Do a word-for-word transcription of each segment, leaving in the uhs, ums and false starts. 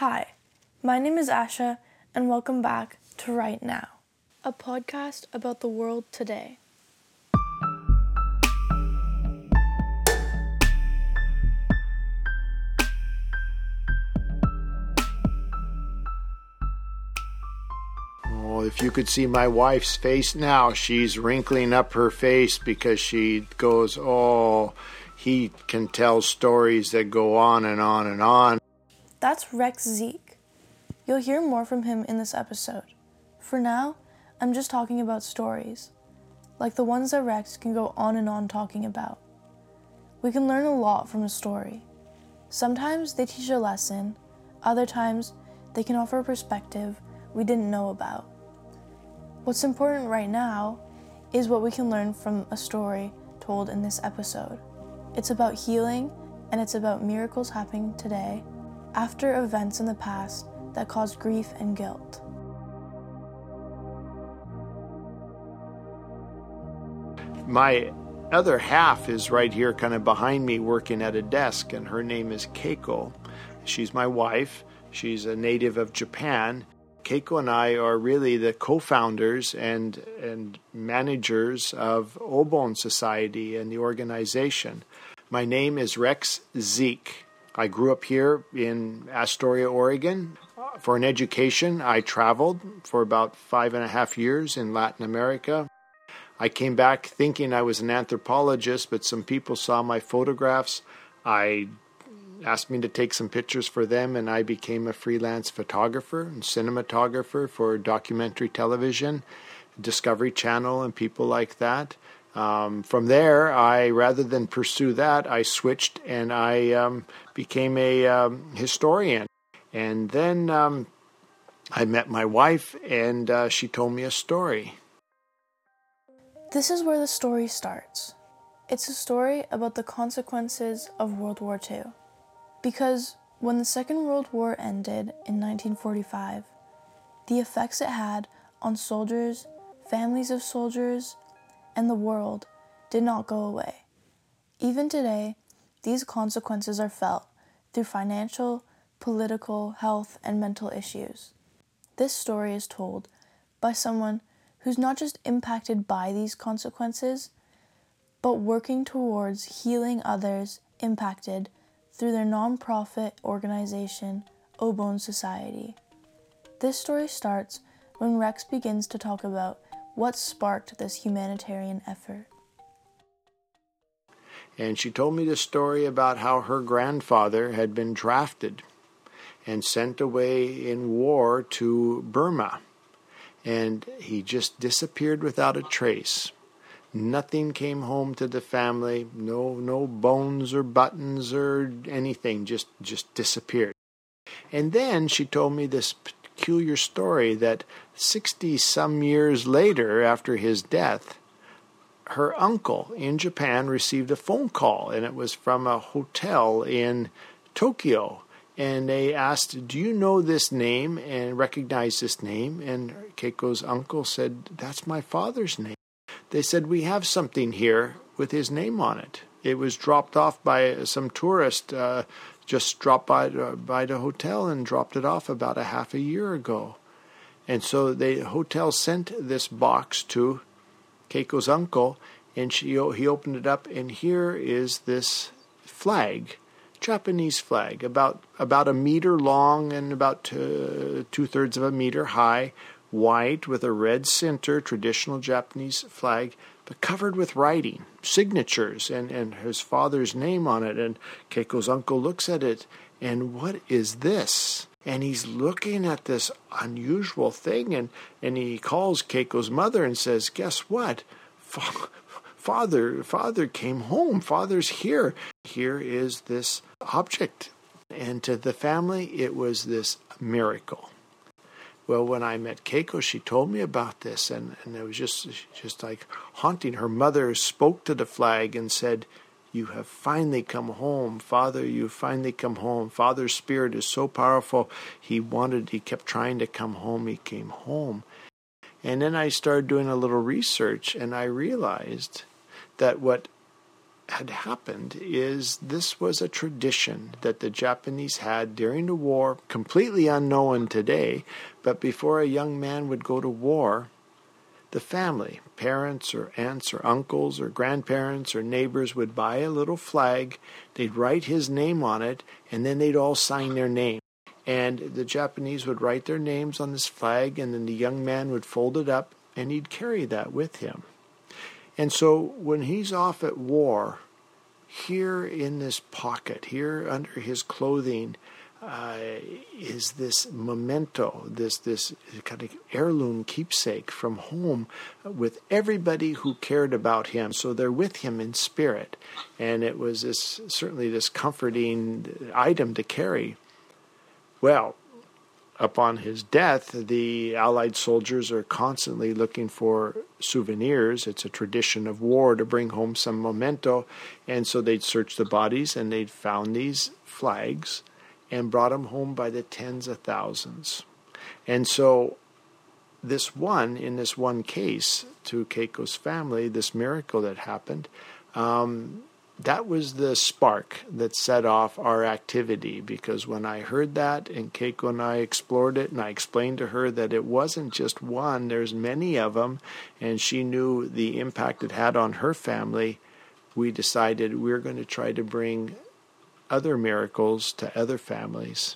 Hi, my name is Asha, and welcome back to Right Now, a podcast about the world today. Well, if you could see my wife's face now, she's wrinkling up her face because she goes, oh, he can tell stories that go on and on and on. That's Rex Zeke. You'll hear more from him in this episode. For now, I'm just talking about stories, like the ones that Rex can go on and on talking about. We can learn a lot from a story. Sometimes they teach a lesson, other times they can offer a perspective we didn't know about. What's important right now is what we can learn from a story told in this episode. It's about healing, and it's about miracles happening today, after events in the past that caused grief and guilt. My other half is right here kind of behind me working at a desk, and her name is Keiko. She's my wife. She's a native of Japan. Keiko and I are really the co-founders and, and managers of Obon Society and the organization. My name is Rex Zeke. I grew up here in Astoria, Oregon. For an education, I traveled for about five and a half years in Latin America. I came back thinking I was an anthropologist, but some people saw my photographs. I asked me to take some pictures for them, and I became a freelance photographer and cinematographer for documentary television, Discovery Channel, and people like that. Um, from there, I rather than pursue that, I switched and I um, became a um, historian. And then um, I met my wife, and uh, she told me a story. This is where the story starts. It's a story about the consequences of World War Two. Because when the Second World War ended in nineteen forty-five, the effects it had on soldiers, families of soldiers, and the world did not go away. Even today, these consequences are felt through financial, political, health, and mental issues. This story is told by someone who's not just impacted by these consequences, but working towards healing others impacted through their nonprofit organization, Obon Society. This story starts when Rex begins to talk about what sparked this humanitarian effort. And she told me the story about how her grandfather had been drafted and sent away in war to Burma. And he just disappeared without a trace. Nothing came home to the family. No, no bones or buttons or anything. Just, just disappeared. And then she told me this peculiar story that sixty-some years later, after his death, her uncle in Japan received a phone call, and it was from a hotel in Tokyo. And they asked, do you know this name and recognize this name? And Keiko's uncle said, that's my father's name. They said, we have something here with his name on it. It was dropped off by some tourist, uh, just dropped by, uh, by the hotel and dropped it off about a half a year ago. And so the hotel sent this box to Keiko's uncle, and she he opened it up, and here is this flag, Japanese flag, about about a meter long and about two, two-thirds of a meter high, white with a red center, traditional Japanese flag, but covered with writing, signatures, and, and his father's name on it. And Keiko's uncle looks at it, and what is this? And he's looking at this unusual thing, and, and he calls Keiko's mother and says, guess what? Fa- father, father came home. Father's here. Here is this object. And to the family, it was this miracle. Well, when I met Keiko, she told me about this, and, and it was just, just like haunting. Her mother spoke to the flag and said, you have finally come home, Father, you finally come home. Father's spirit is so powerful. He wanted, he kept trying to come home. He came home. And then I started doing a little research, and I realized that what had happened is this was a tradition that the Japanese had during the war, completely unknown today, but before a young man would go to war, the family, parents or aunts or uncles or grandparents or neighbors would buy a little flag, they'd write his name on it, and then they'd all sign their name. And the Japanese would write their names on this flag, and then the young man would fold it up, and he'd carry that with him. And so when he's off at war, here in this pocket, here under his clothing, Uh, is this memento, this this kind of heirloom keepsake from home with everybody who cared about him. So they're with him in spirit. And it was this certainly this comforting item to carry. Well, upon his death, the Allied soldiers are constantly looking for souvenirs. It's a tradition of war to bring home some memento. And so they'd search the bodies and they'd found these flags and brought them home by the tens of thousands. And so this one, in this one case, to Keiko's family, this miracle that happened, um, that was the spark that set off our activity, because when I heard that, and Keiko and I explored it, and I explained to her that it wasn't just one, there's many of them, and she knew the impact it had on her family, we decided we we're going to try to bring other miracles to other families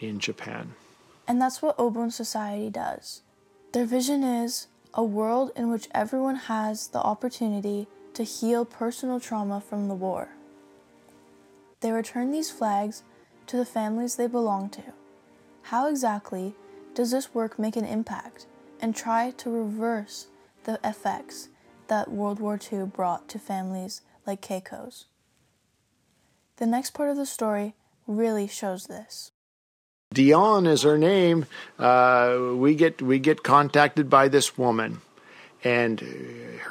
in Japan. And that's what Obon Society does. Their vision is a world in which everyone has the opportunity to heal personal trauma from the war. They return these flags to the families they belong to. How exactly does this work make an impact and try to reverse the effects that World War Two brought to families like Keiko's? The next part of the story really shows this. Dion is her name. Uh, we get we get contacted by this woman, and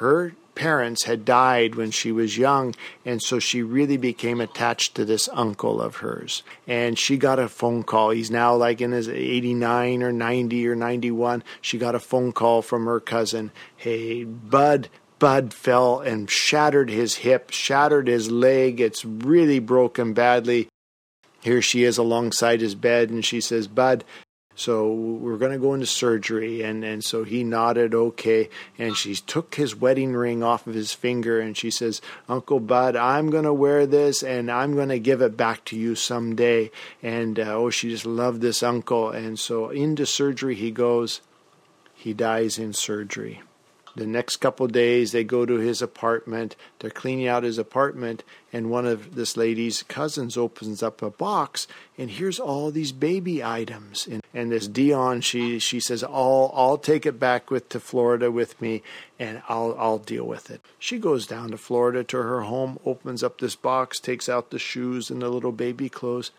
her parents had died when she was young, and so she really became attached to this uncle of hers. And she got a phone call. He's now like in his eighty-nine or ninety or ninety-one. She got a phone call from her cousin. Hey, bud. Bud fell and shattered his hip, shattered his leg. It's really broken badly. Here she is alongside his bed, and she says, Bud, so we're going to go into surgery. And, and so he nodded, okay. And she took his wedding ring off of his finger, and she says, Uncle Bud, I'm going to wear this, and I'm going to give it back to you someday. And, uh, oh, she just loved this uncle. And so into surgery he goes. He dies in surgery. The next couple of days, they go to his apartment. They're cleaning out his apartment, and one of this lady's cousins opens up a box, and here's all these baby items. And, and this Dion, she she says, "I'll I'll take it back with to Florida with me, and I'll I'll deal with it." She goes down to Florida to her home, opens up this box, takes out the shoes and the little baby clothes.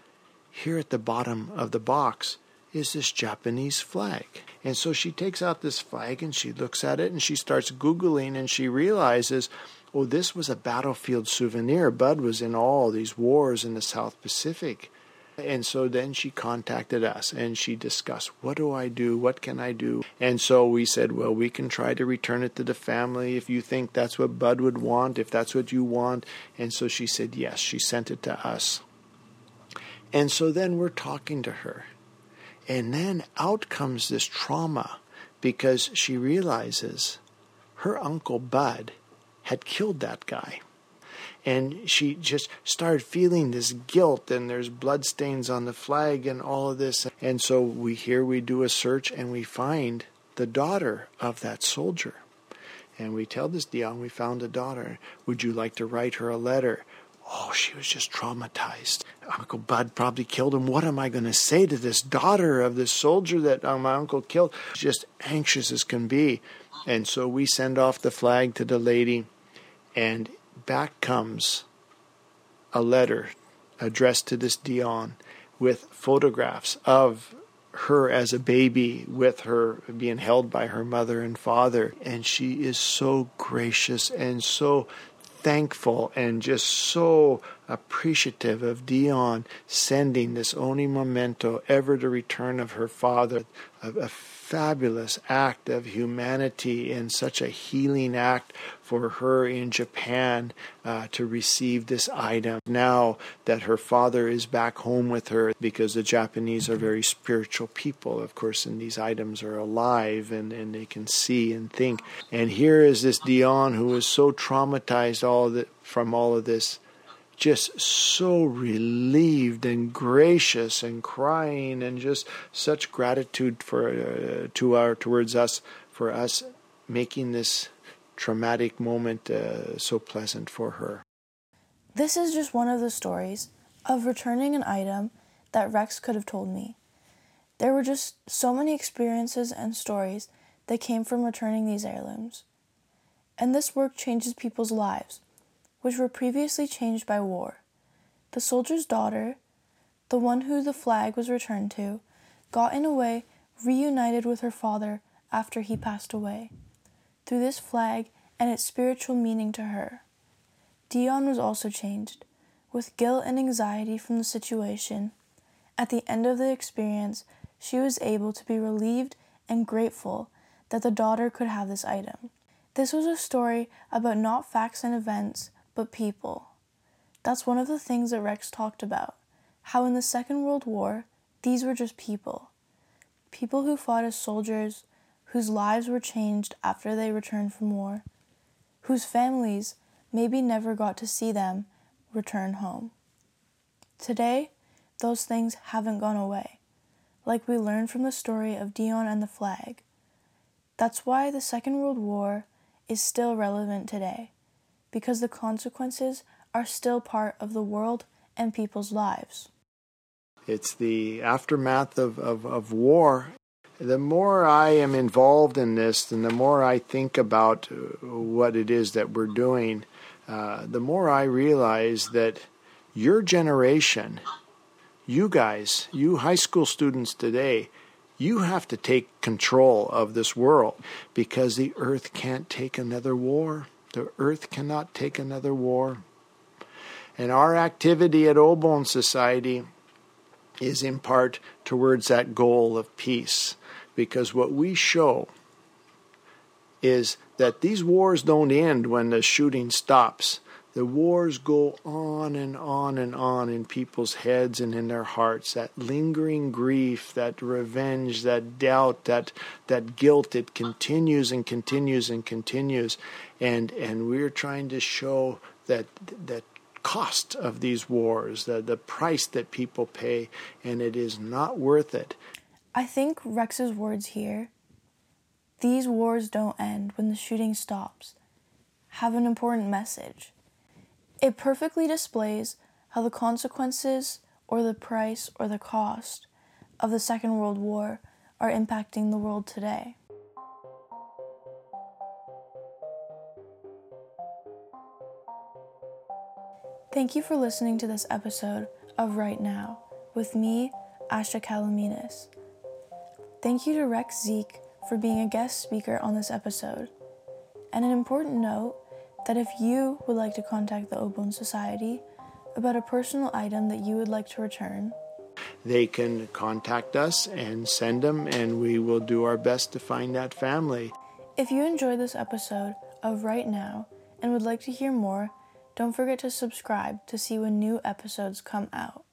Here at the bottom of the box is this Japanese flag. And so she takes out this flag and she looks at it and she starts Googling and she realizes, oh, this was a battlefield souvenir. Bud was in all these wars in the South Pacific. And so then she contacted us and she discussed, what do I do? What can I do? And so we said, well, we can try to return it to the family if you think that's what Bud would want, if that's what you want. And so she said, yes, she sent it to us. And so then we're talking to her. And then out comes this trauma, because she realizes her Uncle Bud had killed that guy. And she just started feeling this guilt, and there's bloodstains on the flag and all of this. And so we here we do a search, and we find the daughter of that soldier. And we tell this Dion, we found a daughter. Would you like to write her a letter? Oh, she was just traumatized. Uncle Bud probably killed him. What am I going to say to this daughter of this soldier that my uncle killed? Just anxious as can be. And so we send off the flag to the lady, and back comes a letter addressed to this Dion with photographs of her as a baby, with her being held by her mother and father. And she is so gracious and so thankful and just so appreciative of Dion sending this Oni memento, ever the return of her father, a, a fabulous act of humanity and such a healing act for her in Japan uh, to receive this item now that her father is back home with her, because the Japanese are very spiritual people, of course, and these items are alive and, and they can see and think. And here is this Dion who is so traumatized all the, from all of this, just so relieved and gracious and crying and just such gratitude for uh, to our towards us for us making this traumatic moment uh, so pleasant for her. This is just one of the stories of returning an item that Rex could have told me. There were just so many experiences and stories that came from returning these heirlooms. And this work changes people's lives, which were previously changed by war. The soldier's daughter, the one who the flag was returned to, got in a way reunited with her father after he passed away, through this flag and its spiritual meaning to her. Dion was also changed, with guilt and anxiety from the situation. At the end of the experience, she was able to be relieved and grateful that the daughter could have this item. This was a story about not facts and events, but people. That's one of the things that Rex talked about, how in the Second World War, these were just people. People who fought as soldiers, whose lives were changed after they returned from war, whose families maybe never got to see them return home. Today, those things haven't gone away, like we learned from the story of Dion and the flag. That's why the Second World War is still relevant today, because the consequences are still part of the world and people's lives. It's the aftermath of, of, of war. The more I am involved in this, and the more I think about what it is that we're doing, uh, the more I realize that your generation, you guys, you high school students today, you have to take control of this world, because the earth can't take another war. The earth cannot take another war. And our activity at Obon Society is in part towards that goal of peace, because what we show is that these wars don't end when the shooting stops. The wars go on and on and on in people's heads and in their hearts. That lingering grief, that revenge, that doubt, that that guilt, it continues and continues and continues. And and we're trying to show that that cost of these wars, the, the price that people pay, and it is not worth it. I think Rex's words here, these wars don't end when the shooting stops, have an important message. It perfectly displays how the consequences or the price or the cost of the Second World War are impacting the world today. Thank you for listening to this episode of Right Now with me, Asha Kalaminis. Thank you to Rex Zeke for being a guest speaker on this episode. And an important note, that if you would like to contact the Obon Society about a personal item that you would like to return, they can contact us and send them, and we will do our best to find that family. If you enjoyed this episode of Right Now and would like to hear more, don't forget to subscribe to see when new episodes come out.